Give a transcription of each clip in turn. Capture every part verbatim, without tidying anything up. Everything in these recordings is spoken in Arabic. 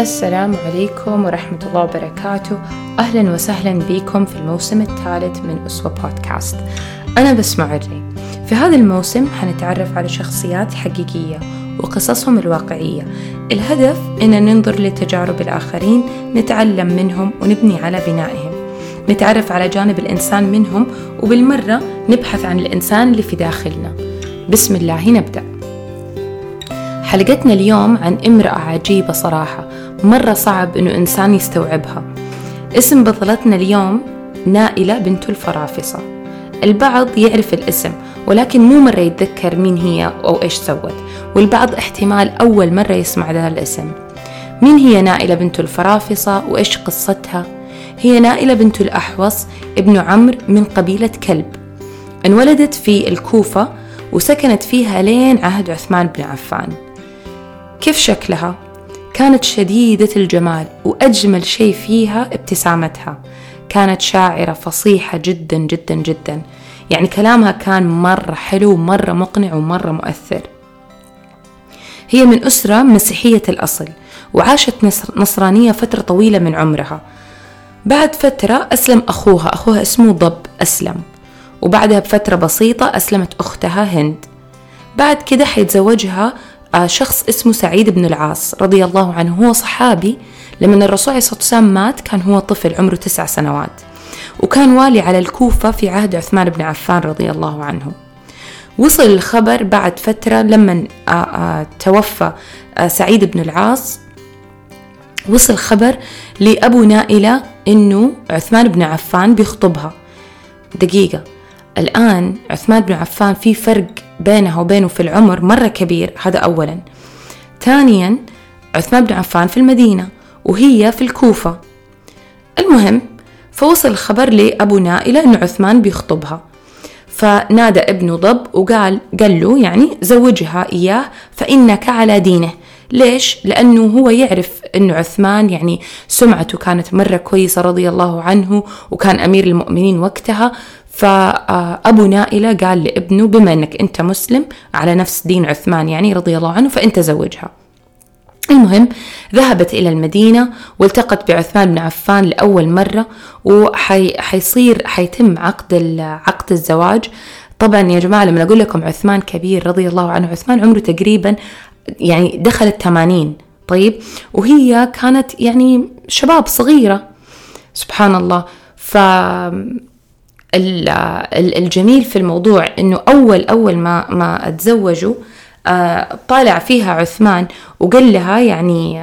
السلام عليكم ورحمة الله وبركاته. أهلا وسهلا بكم في الموسم الثالث من أسوة بودكاست. أنا بسمع الري. في هذا الموسم حنتعرف على شخصيات حقيقية وقصصهم الواقعية. الهدف إن ننظر لتجارب الآخرين، نتعلم منهم ونبني على بنائهم، نتعرف على جانب الإنسان منهم، وبالمرة نبحث عن الإنسان اللي في داخلنا. بسم الله نبدأ حلقتنا اليوم عن امرأة عجيبة صراحة، مرة صعب إنه إنسان يستوعبها. اسم بطلتنا اليوم نائلة بنت الفرافصة. البعض يعرف الاسم ولكن مو مرة يتذكر مين هي أو إيش سوت، والبعض احتمال أول مرة يسمع ذا الاسم. مين هي نائلة بنت الفرافصة وإيش قصتها؟ هي نائلة بنت الأحوص ابن عمرو من قبيلة كلب. انولدت في الكوفة وسكنت فيها لين عهد عثمان بن عفان. كيف شكلها؟ كانت شديدة الجمال، وأجمل شيء فيها ابتسامتها. كانت شاعرة فصيحة جدا جدا جدا، يعني كلامها كان مرة حلو ومرة مقنع ومرة مؤثر. هي من أسرة مسيحية الأصل، وعاشت نصرانية فترة طويلة من عمرها. بعد فترة أسلم أخوها أخوها اسمه ضب، أسلم، وبعدها بفترة بسيطة أسلمت أختها هند. بعد كده حيتزوجها شخص اسمه سعيد بن العاص رضي الله عنه. هو صحابي، لمن الرسول عليه الصلاة والسلام مات كان هو طفل عمره تسع سنوات، وكان والي على الكوفة في عهد عثمان بن عفان رضي الله عنه. وصل الخبر بعد فترة لمن توفى سعيد بن العاص، وصل خبر لأبو نائلة إنه عثمان بن عفان بيخطبها. دقيقة، الآن عثمان بن عفان في فرق بينها وبينه في العمر مرة كبير، هذا أولا. ثانيا، عثمان بن عفان في المدينة وهي في الكوفة. المهم، فوصل الخبر لأبو نائلة إنه عثمان بيخطبها، فنادى ابن ضب وقال قال له يعني زوجها إياه فإنك على دينه. ليش؟ لأنه هو يعرف أنه عثمان يعني سمعته كانت مرة كويسة رضي الله عنه، وكان أمير المؤمنين وقتها. فأبو نائلة قال لابنه بما أنك أنت مسلم على نفس دين عثمان يعني رضي الله عنه، فأنت زوجها. المهم، ذهبت إلى المدينة والتقت بعثمان بن عفان لأول مرة، وحيصير حيتم عقد عقد الزواج. طبعا يا جماعة لما أقول لكم عثمان كبير رضي الله عنه، عثمان عمره تقريبا يعني دخلت ثمانين، طيب، وهي كانت يعني شباب صغيرة، سبحان الله. فالجميل في الموضوع إنه أول أول ما ما اتزوجوا طالع فيها عثمان وقال لها يعني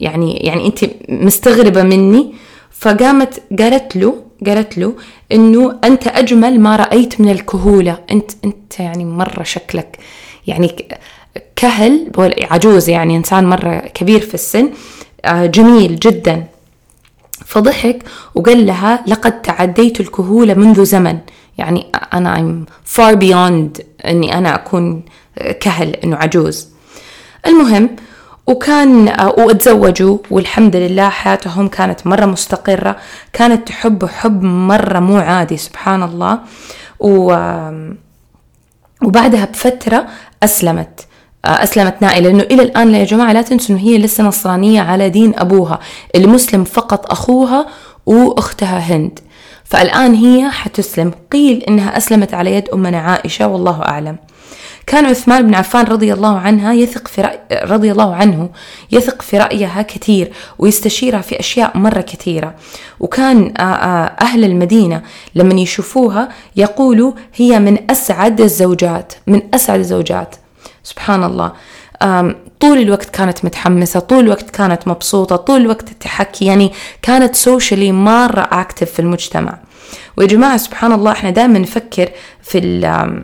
يعني يعني أنت مستغربة مني. فقامت قالت له قالت له إنه أنت أجمل ما رأيت من الكهولة، أنت أنت يعني مرة شكلك يعني كهل عجوز، يعني إنسان مرة كبير في السن، جميل جدا. فضحك وقال لها لقد تعديت الكهولة منذ زمن، يعني أنا I'm far beyond أني أنا أكون كهل أنه عجوز. المهم، وكان واتزوجوا والحمد لله حياتهم كانت مرة مستقرة. كانت تحب حب مرة مو عادي، سبحان الله. و وبعدها بفترة أسلمت أسلمت نائلة، لأنه إلى الآن يا جماعة لا تنسوا أنه هي لسه نصرانية على دين أبوها، المسلم فقط أخوها وأختها هند. فالآن هي حتسلم، قيل إنها أسلمت على يد أمنا عائشة والله أعلم. كان عثمان بن عفان رضي الله عنها يثق في رأي رضي الله عنه يثق في رأيها كثير، ويستشيرها في أشياء مرة كثيرة. وكان أهل المدينة لمن يشوفوها يقولوا هي من أسعد الزوجات من أسعد الزوجات سبحان الله. طول الوقت كانت متحمسة، طول الوقت كانت مبسوطة، طول الوقت تحكي، يعني كانت سوشيالي مرة أكتف في المجتمع. ويا جماعة سبحان الله، إحنا دائما نفكر في ال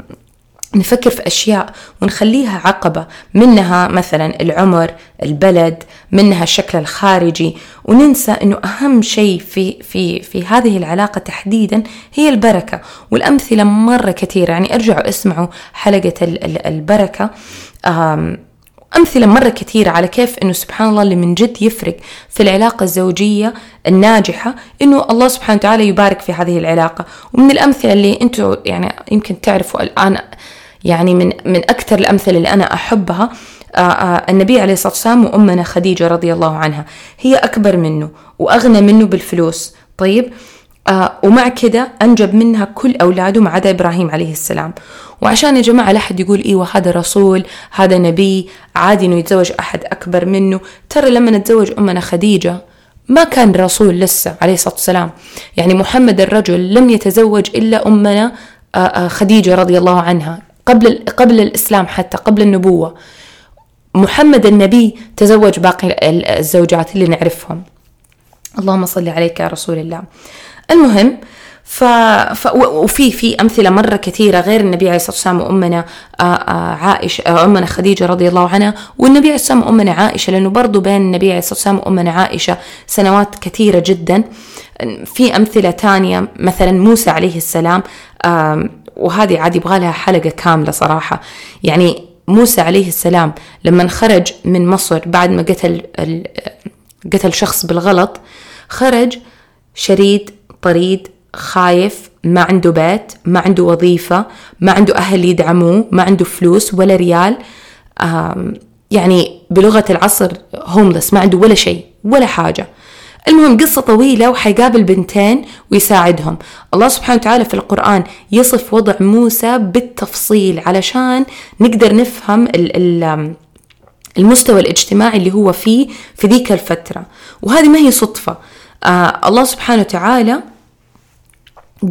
نفكر في أشياء ونخليها عقبة، منها مثلا العمر، البلد، منها الشكل الخارجي، وننسى أنه أهم شيء في, في, في هذه العلاقة تحديدا هي البركة. والأمثلة مرة كثيرة، يعني أرجعوا اسمعوا حلقة البركة، أمثلة مرة كثيرة على كيف أنه سبحان الله اللي من جد يفرق في العلاقة الزوجية الناجحة أنه الله سبحانه وتعالى يبارك في هذه العلاقة. ومن الأمثلة اللي أنتوا يعني يمكن تعرفوا الآن يعني من من أكثر الأمثلة اللي أنا أحبها النبي عليه الصلاة والسلام وأمنا خديجة رضي الله عنها، هي أكبر منه وأغنى منه بالفلوس، طيب، ومع كده أنجب منها كل أولاده ما عدا إبراهيم عليه السلام. وعشان يا جماعة لا أحد يقول إيوه هذا رسول هذا نبي عادي إنه يتزوج أحد أكبر منه، ترى لما نتزوج أمنا خديجة ما كان رسول لسه عليه الصلاة والسلام، يعني محمد الرجل لم يتزوج إلا أمنا خديجة رضي الله عنها قبل قبل الإسلام، حتى قبل النبوة. محمد النبي تزوج باقي الزوجات اللي نعرفهم. اللهم صل عليك يا رسول الله. المهم ف... ف... وفي في أمثلة مرة كثيرة غير النبي عليه الصلاة والسلام وأمنا عائشة، أمنا خديجة رضي الله عنها، والنبي عليه الصلاة والسلام وأمنا عائشة، لأنه برضو بين النبي عليه الصلاة والسلام وأمنا عائشة سنوات كثيرة جدا. في أمثلة تانية مثلا موسى عليه السلام، وهذه عاد يبغى لها حلقة كاملة صراحة. يعني موسى عليه السلام لما خرج من مصر بعد ما قتل قتل شخص بالغلط، خرج شريد طريد خايف، ما عنده بيت، ما عنده وظيفة، ما عنده أهل يدعموه، ما عنده فلوس ولا ريال، يعني بلغة العصر هوملس، ما عنده ولا شيء ولا حاجة. المهم قصة طويلة، وحيقابل بنتين ويساعدهم. الله سبحانه وتعالى في القرآن يصف وضع موسى بالتفصيل علشان نقدر نفهم المستوى الاجتماعي اللي هو فيه في ذيك الفترة. وهذه ما هي صدفة، الله سبحانه وتعالى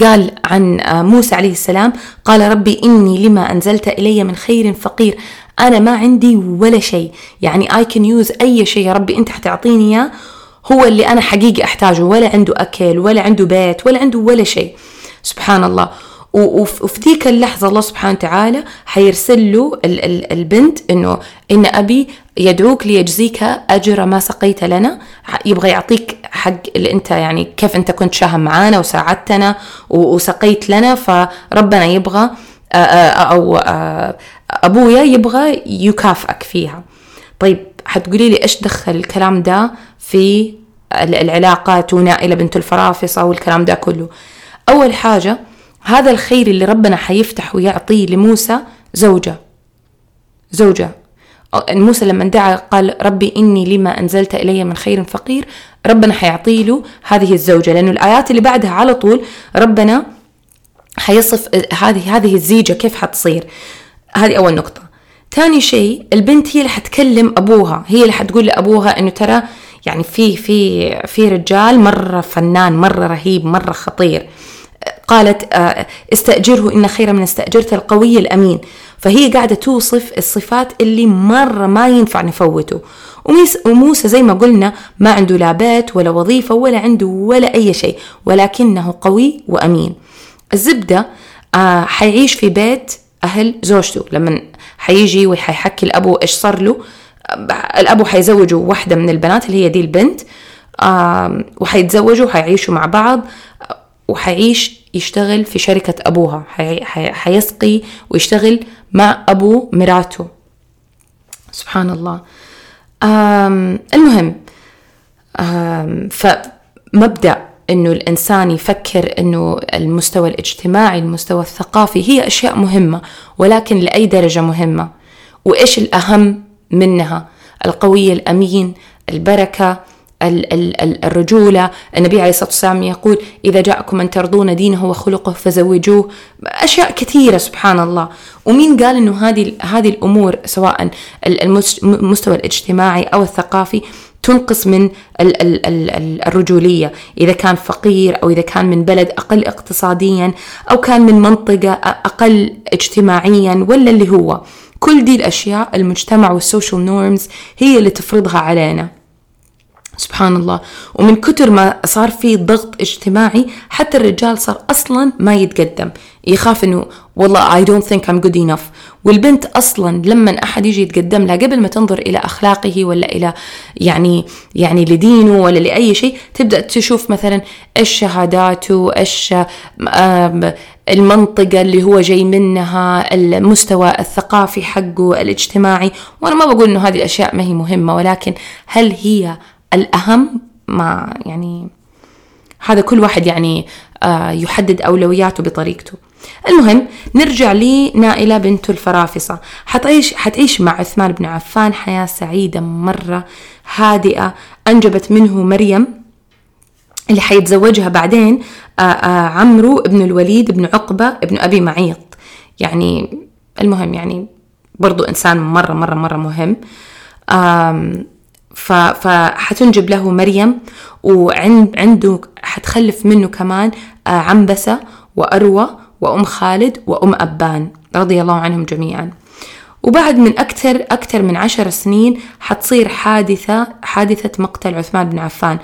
قال عن موسى عليه السلام قال ربي إني لما أنزلت إلي من خير فقير، أنا ما عندي ولا شيء، يعني I can use أي شيء يا ربي أنت حتعطيني إياه، هو اللي أنا حقيقي أحتاجه، ولا عنده أكل ولا عنده بيت ولا عنده ولا شيء، سبحان الله. وفي تلك اللحظة الله سبحانه وتعالى حيرسل له البنت إنه إن أبي يدعوك ليجزيك أجر ما سقيت لنا، يبغى يعطيك حق اللي أنت يعني كيف أنت كنت شاهم معانا وساعدتنا وسقيت لنا، فربنا يبغى أو أبويا يبغى يكافئك فيها. طيب حتقولي لي إيش دخل الكلام ده في العلاقات ونائلة بنت الفرافصة والكلام ده كله؟ أول حاجة هذا الخير اللي ربنا حيفتح ويعطيه لموسى زوجة زوجة موسى لما دعا قال ربي إني لما أنزلت إلي من خير فقير، ربنا حيعطيه له هذه الزوجة، لأنه الآيات اللي بعدها على طول ربنا حيصف هذه هذه الزيجة كيف حتصير. هذه أول نقطة. ثاني شيء البنت هي اللي حتكلم أبوها، هي اللي حتقول لأبوها إنه ترى يعني في في في رجال مرة فنان مرة رهيب مرة خطير، قالت استأجره إن خير من استأجرت القوي الأمين. فهي قاعدة توصف الصفات اللي مرة ما ينفع نفوته. وموسى زي ما قلنا ما عنده لا بيت ولا وظيفة ولا عنده ولا أي شيء، ولكنه قوي وأمين. الزبدة آه حيعيش في بيت أهل زوجته، لما حيجي وحيحكي الأبو إيش صار له، الأبو حيزوجه واحدة من البنات اللي هي دي البنت، آه وحيتزوجوا وحيعيشوا مع بعض، وحيعيش يشتغل في شركة أبوها، حي... حي... حيسقي ويشتغل مع أبو مراته، سبحان الله. أم... المهم أم... فمبدأ أنه الإنسان يفكر أنه المستوى الاجتماعي المستوى الثقافي هي أشياء مهمة، ولكن لأي درجة مهمة، وإيش الأهم منها؟ القوي الأمين، البركة، الرجولة. النبي عليه الصلاة والسلام يقول إذا جاءكم من ترضون دينه وخلقه فزوجوه، أشياء كثيرة سبحان الله. ومين قال أنه هذه هذه الأمور سواء المستوى الاجتماعي أو الثقافي تنقص من الرجولية؟ إذا كان فقير أو إذا كان من بلد أقل اقتصاديا أو كان من منطقة أقل اجتماعيا ولا اللي هو، كل دي الأشياء المجتمع والسوشيال نورمز هي اللي تفرضها علينا، سبحان الله. ومن كتر ما صار فيه ضغط اجتماعي حتى الرجال صار أصلا ما يتقدم، يخاف إنه والله I don't think I'm good enough. والبنت أصلا لما أحد يجي يتقدم لها قبل ما تنظر إلى أخلاقه ولا إلى يعني يعني لدينه ولا لأي شيء، تبدأ تشوف مثلا إيش شهاداته، إيش المنطقة اللي هو جاي منها، المستوى الثقافي حقه، الاجتماعي. وأنا ما بقول إنه هذه الأشياء ما هي مهمة، ولكن هل هي الأهم؟ ما يعني هذا كل واحد يعني يحدد أولوياته بطريقته. المهم نرجع لنائلة بنت الفرافصة. حتعيش, حتعيش مع عثمان بن عفان حياة سعيدة مرة هادئة. أنجبت منه مريم اللي حيتزوجها بعدين عمرو بن الوليد بن عقبة بن أبي معيط. يعني المهم يعني برضو إنسان مرة مرة مرة مهم. فحتنجب له مريم، وعنده حتخلف منه كمان عنبسة وأروى وأم خالد وأم أبان رضي الله عنهم جميعا. وبعد من أكثر أكثر من عشر سنين حتصير حادثة حادثة مقتل عثمان بن عفان.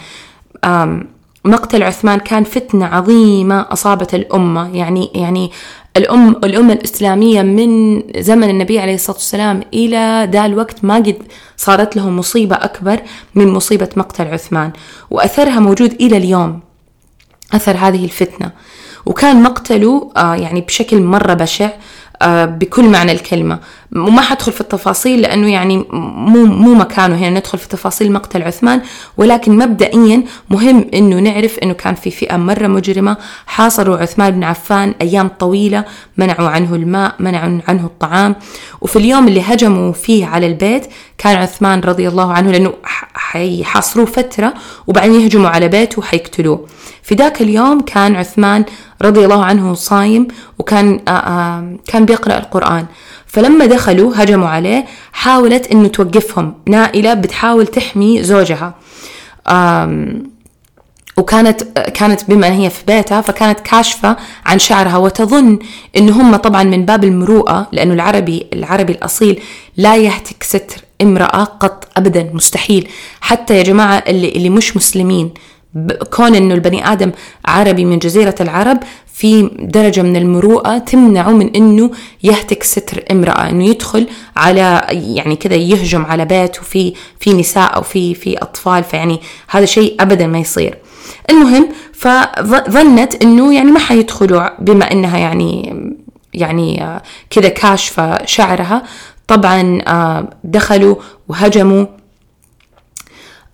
مقتل عثمان كان فتنة عظيمة أصابت الأمة، يعني يعني الأم الأمة الإسلامية من زمن النبي عليه الصلاة والسلام إلى ذا الوقت ما قد صارت لهم مصيبة أكبر من مصيبة مقتل عثمان، وأثرها موجود إلى اليوم، أثر هذه الفتنة. وكان مقتله آه يعني بشكل مرة بشع آه بكل معنى الكلمة، وما حدخل في التفاصيل لأنه يعني مو مو مكانه هنا ندخل في تفاصيل مقتل عثمان، ولكن مبدئيا مهم إنه نعرف إنه كان في فئة مرة مجرمة حاصروا عثمان بن عفان أيام طويلة، منعوا عنه الماء، منعوا عنه الطعام. وفي اليوم اللي هجموا فيه على البيت كان عثمان رضي الله عنه، لأنه حيحاصروه فترة وبعدين يهجموا على بيته وحيقتلوه. في ذاك اليوم كان عثمان رضي الله عنه صايم، وكان آآ آآ كان بيقرأ القرآن. فلما دخلوا هجموا عليه، حاولت إنه توقفهم نائلة، بتحاول تحمي زوجها، وكانت كانت بما هي في بيتها فكانت كاشفة عن شعرها، وتظن إنه هم طبعا من باب المروءة، لأنه العربي العربي الأصيل لا يهتك ستر امرأة قط أبدا، مستحيل. حتى يا جماعة اللي اللي مش مسلمين، كون إنه البني آدم عربي من جزيرة العرب، في درجة من المروءة تمنعه من إنه يهتك ستر امرأة، إنه يدخل على يعني كذا يهجم على بيت وفي في نساء أو في في أطفال، فيعني هذا شيء أبدا ما يصير. المهم فظنت إنه يعني ما حيدخلوا بما إنها يعني يعني كذا كاشفة شعرها. طبعا دخلوا وهجموا،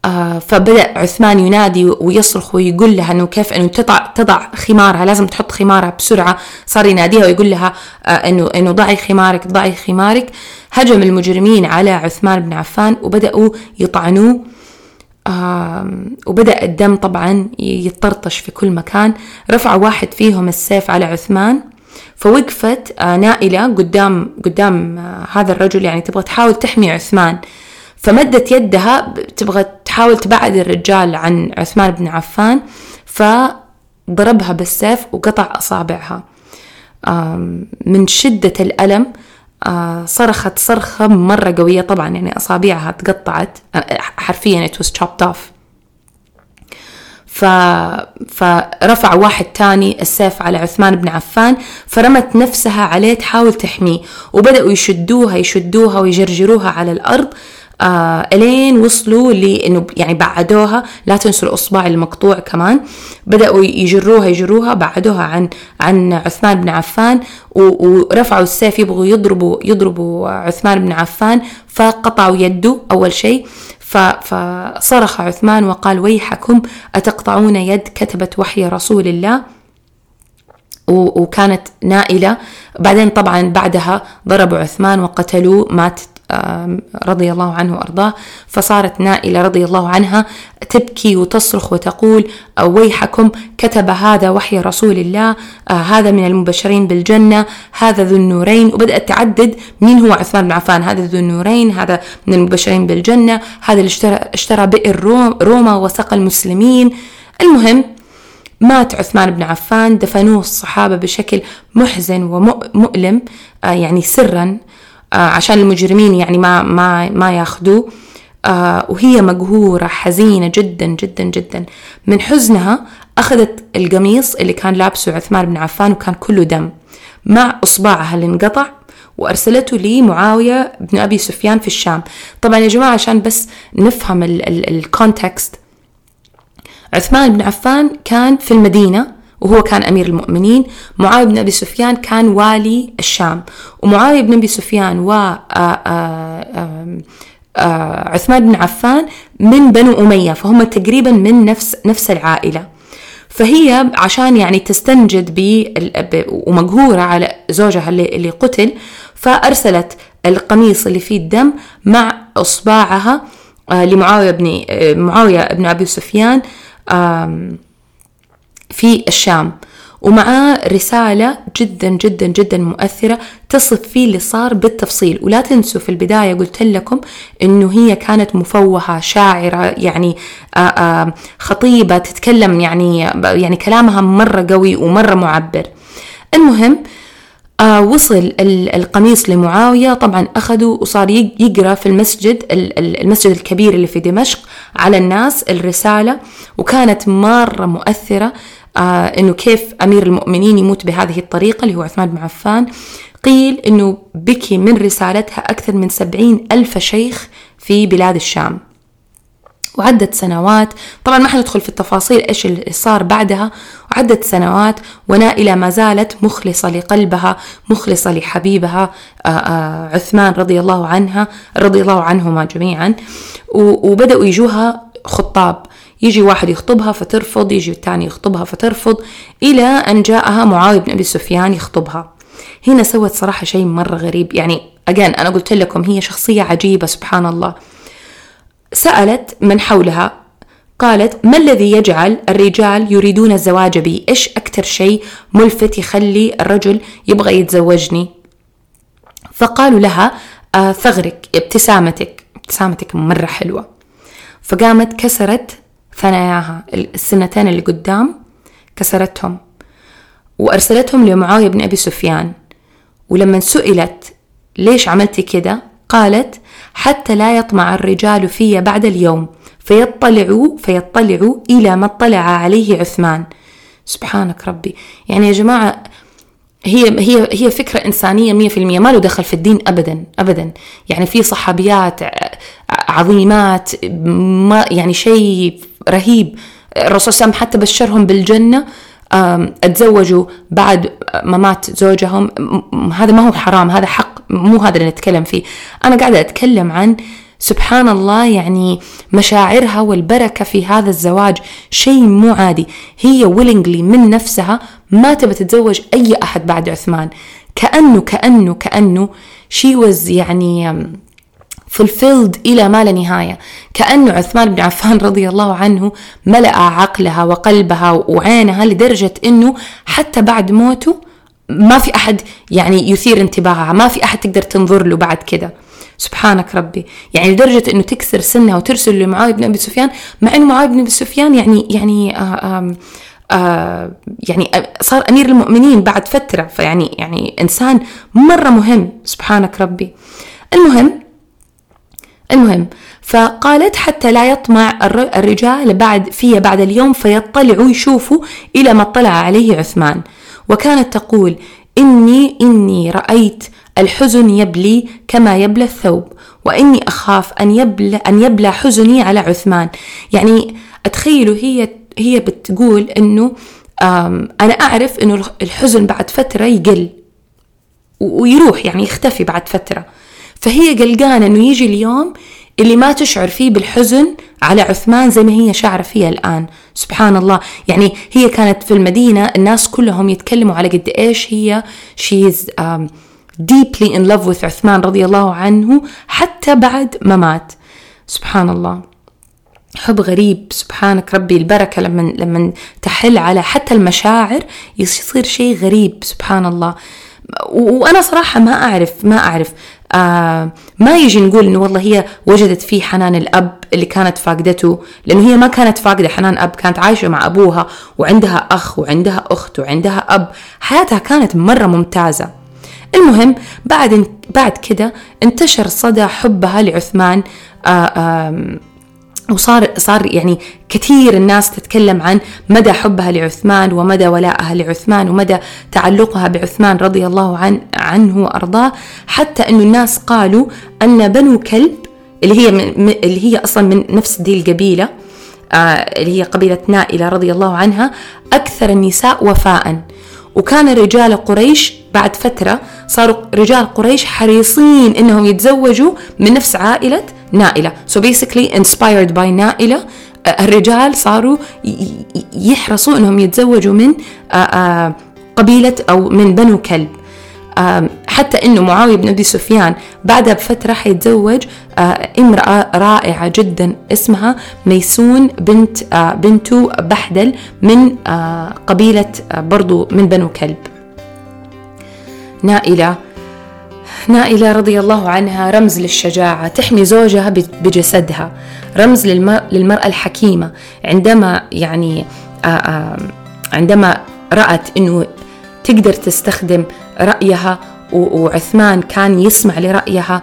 آه فبدأ عثمان ينادي ويصرخ ويقول لها أنه كيف أنه تضع, تضع خمارها، لازم تحط خمارها بسرعة. صار يناديها ويقول لها آه أنه, أنه ضعي خمارك ضعي خمارك. هجم المجرمين على عثمان بن عفان وبدأوا يطعنوه، آه وبدأ الدم طبعا يتطرطش في كل مكان. رفع واحد فيهم السيف على عثمان، فوقفت آه نائلة قدام, قدام آه هذا الرجل، يعني تبغى تحاول تحمي عثمان، فمدت يدها تبغى تحاول تبعد الرجال عن عثمان بن عفان، فضربها بالسيف وقطع أصابعها من شدة الألم. صرخت صرخة مرة قوية، طبعا يعني أصابعها تقطعت حرفيا، it was chopped off. فرفع واحد تاني السيف على عثمان بن عفان، فرمت نفسها عليه تحاول تحميه، وبدأوا يشدوها يشدوها ويجرجروها على الأرض آه، الين وصلوا لانه يعني بعدوها، لا تنسوا الاصبع المقطوع كمان، بداوا يجروها يجروها بعدوها عن عن عثمان بن عفان، ورفعوا السيف يبغوا يضربوا يضربوا عثمان بن عفان، فقطعوا يده اول شيء. فصرخ عثمان وقال: ويحكم اتقطعون يد كتبت وحي رسول الله. وكانت نائلة بعدين طبعا بعدها ضربوا عثمان وقتلوه، مات رضي الله عنه وأرضاه. فصارت نائلة رضي الله عنها تبكي وتصرخ وتقول: ويحكم كتب هذا وحي رسول الله، هذا من المبشرين بالجنة، هذا ذو النورين. وبدأت تعدد مين هو عثمان بن عفان: هذا ذو النورين، هذا من المبشرين بالجنة، هذا اللي اشترى بئر روما وسقى المسلمين. المهم مات عثمان بن عفان، دفنوه الصحابة بشكل محزن ومؤلم، آه يعني سرا آه عشان المجرمين يعني ما ما ما ياخذوه، آه وهي مقهورة حزينة جدا جدا جدا. من حزنها أخذت القميص اللي كان لابسه عثمان بن عفان وكان كله دم مع إصبعها اللي انقطع، وأرسلته لمعاوية بن أبي سفيان في الشام. طبعا يا جماعة عشان بس نفهم الكونتكست، عثمان بن عفان كان في المدينة وهو كان أمير المؤمنين، معاوية بن أبي سفيان كان والي الشام، ومعاوية بن أبي سفيان و عثمان بن عفان من بنو أمية، فهم تقريبا من نفس نفس العائلة. فهي عشان يعني تستنجد ب ومقهورة على زوجها اللي قتل، فأرسلت القميص اللي فيه الدم مع أصبعها لمعاوية بن معاوية بن أبي سفيان في الشام، ومعاه رسالة جدا جدا جدا مؤثرة تصف فيه اللي صار بالتفصيل. ولا تنسوا في البداية قلت لكم إنه هي كانت مفوهة، شاعرة، يعني خطيبة تتكلم، يعني يعني كلامها مرة قوي ومرة معبر. المهم وصل القميص لمعاوية، طبعا أخذوا وصار يقرأ في المسجد المسجد الكبير اللي في دمشق على الناس الرسالة، وكانت مرة مؤثرة. آه إنه كيف أمير المؤمنين يموت بهذه الطريقة اللي هو عثمان بن عفان. قيل إنه بكي من رسالتها أكثر من سبعين ألف شيخ في بلاد الشام، وعدت سنوات. طبعا ما حندخل في التفاصيل إيش اللي صار بعدها. وعدت سنوات ونائلة ما زالت مخلصة لقلبها، مخلصة لحبيبها آآ آآ عثمان رضي الله عنها رضي الله عنهما جميعا. وبدأوا يجوها خطاب، يجي واحد يخطبها فترفض، يجي الثاني يخطبها فترفض، إلى أن جاءها معاوية بن أبي سفيان يخطبها. هنا سوت صراحة شيء مرة غريب، يعني أجان أنا قلت لكم هي شخصية عجيبة سبحان الله. سألت من حولها قالت: ما الذي يجعل الرجال يريدون الزواج بي؟ إيش أكتر شيء ملفت يخلي الرجل يبغى يتزوجني؟ فقالوا لها: آه ثغرك، ابتسامتك ابتسامتك مرة حلوة. فقامت كسرت ثناياها، السنتين اللي قدام كسرتهم وأرسلتهم لمعاوية بن أبي سفيان. ولما سئلت ليش عملتي كده قالت: حتى لا يطمع الرجال في بعد اليوم فيطلعوا فيطلعوا إلى ما اطلع عليه عثمان. سبحانك ربي، يعني يا جماعة هي هي هي فكرة إنسانية مية في المية، ما له دخل في الدين أبدا أبدا. يعني في صحابيات عظيمات، ما يعني شيء رهيب. الرسول صلى الله عليه وسلم حتى بشرهم بالجنة، اتزوجوا بعد ممات زوجهم. هذا ما هو حرام، هذا حق، مو هذا اللي نتكلم فيه. أنا قاعدة أتكلم عن سبحان الله يعني مشاعرها والبركة في هذا الزواج، شيء مو عادي. هي willingly من نفسها ما تبى تتزوج أي أحد بعد عثمان، كأنه كأنه كأنه she was يعني fulfilled إلى ما لا نهاية، كأنه عثمان بن عفان رضي الله عنه ملأ عقلها وقلبها وعينها لدرجة أنه حتى بعد موته ما في أحد يعني يثير انتباهها، ما في أحد تقدر تنظر له بعد كده. سبحانك ربي، يعني لدرجة أنه تكسر سنها وترسل لمعاوية بن أبي سفيان، مع أن معاوية بن أبي سفيان يعني يعني آآ آآ يعني صار أمير المؤمنين بعد فترة، فيعني يعني إنسان مرة مهم سبحانك ربي. المهم المهم فقالت: حتى لا يطمع الرجال بعد في بعد اليوم فيطلعوا يشوفوا إلى ما اطلع عليه عثمان. وكانت تقول: إني إني رأيت الحزن يبلي كما يبلى الثوب، وإني أخاف أن يبلى أن يبلى حزني على عثمان. يعني أتخيلوا هي هي بتقول إنه أنا أعرف إنه الحزن بعد فترة يقل ويروح، يعني يختفي بعد فترة، فهي قلقانة إنه يجي اليوم اللي ما تشعر فيه بالحزن على عثمان زي ما هي شعر فيها الآن. سبحان الله، يعني هي كانت في المدينة الناس كلهم يتكلموا على قد إيش هي she is um, deeply in love with عثمان رضي الله عنه حتى بعد ما مات. سبحان الله، حب غريب سبحانك ربي. البركة لما لما تحل على حتى المشاعر يصير شيء غريب سبحان الله. وأنا صراحة ما أعرف ما أعرف آه ما يجي نقول إنه والله هي وجدت فيه حنان الأب اللي كانت فاقدته، لأنه هي ما كانت فاقدة حنان أب، كانت عايشة مع أبوها وعندها أخ وعندها أخت وعندها أب، حياتها كانت مرة ممتازة. المهم بعد بعد كده انتشر صدى حبها لعثمان، آه آه وصار صار يعني كثير الناس تتكلم عن مدى حبها لعثمان ومدى ولائها لعثمان ومدى تعلقها بعثمان رضي الله عن عنه وأرضاه، حتى إنه الناس قالوا أن بنو كلب اللي هي من اللي هي أصلا من نفس دي القبيلة، آه اللي هي قبيلة نائلة رضي الله عنها، أكثر النساء وفاء. وكان رجال قريش بعد فترة صاروا رجال قريش حريصين إنهم يتزوجوا من نفس عائلة نائلة. So basically inspired by نائلة الرجال صاروا يحرصوا أنهم يتزوجوا من قبيلة أو من بنو كلب، حتى أنه معاوية بن أبي سفيان بعدها بفترة حيتزوج امرأة رائعة جدا اسمها ميسون بنت بنت بحدل من قبيلة برضو من بنو كلب. نائلة نائلة رضي الله عنها رمز للشجاعة، تحمي زوجها بجسدها، رمز للمرأة الحكيمة. عندما يعني عندما رأت أنه تقدر تستخدم رأيها، وعثمان كان يسمع لرأيها،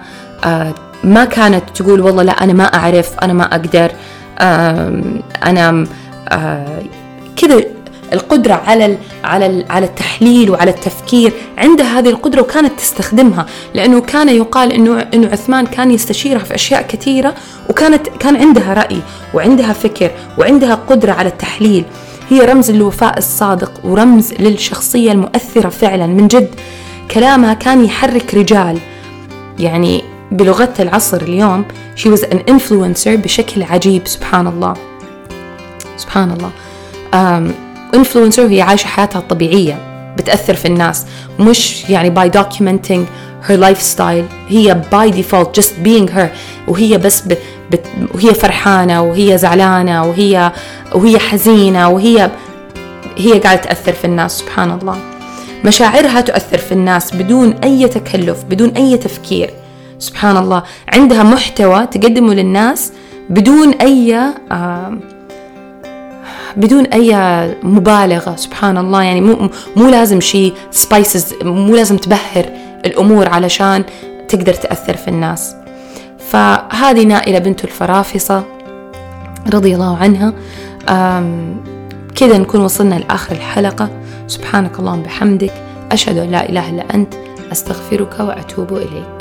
ما كانت تقول والله لا أنا ما أعرف، أنا ما أقدر، أنا كذا. القدرة على على على التحليل وعلى التفكير، عندها هذه القدرة وكانت تستخدمها، لأنه كان يقال إنه إنه عثمان كان يستشيرها في أشياء كثيرة، وكانت كان عندها رأي وعندها فكر وعندها قدرة على التحليل. هي رمز للوفاء الصادق ورمز للشخصية المؤثرة فعلا من جد. كلامها كان يحرك رجال، يعني بلغة العصر اليوم she was an influencer بشكل عجيب. سبحان الله سبحان الله. إنفلونسر هي عايشة حياتها الطبيعية، بتأثر في الناس، مش يعني by documenting her lifestyle، هي by default just being her، وهي بس ب... بت... وهي فرحانة وهي زعلانة وهي وهي حزينة وهي هي قاعدة تأثر في الناس. سبحان الله، مشاعرها تؤثر في الناس بدون أي تكلف، بدون أي تفكير. سبحان الله، عندها محتوى تقدمه للناس بدون أي آه... بدون أي مبالغة. سبحان الله، يعني مو مو لازم شيء سبايسز، مو لازم تبهر الأمور علشان تقدر تأثر في الناس. فهذه نائلة بنت الفرافصة رضي الله عنها. كذا نكون وصلنا لآخر الحلقة. سبحانك اللهم بحمدك، أشهد أن لا إله إلا أنت، أستغفرك وأتوب إليك.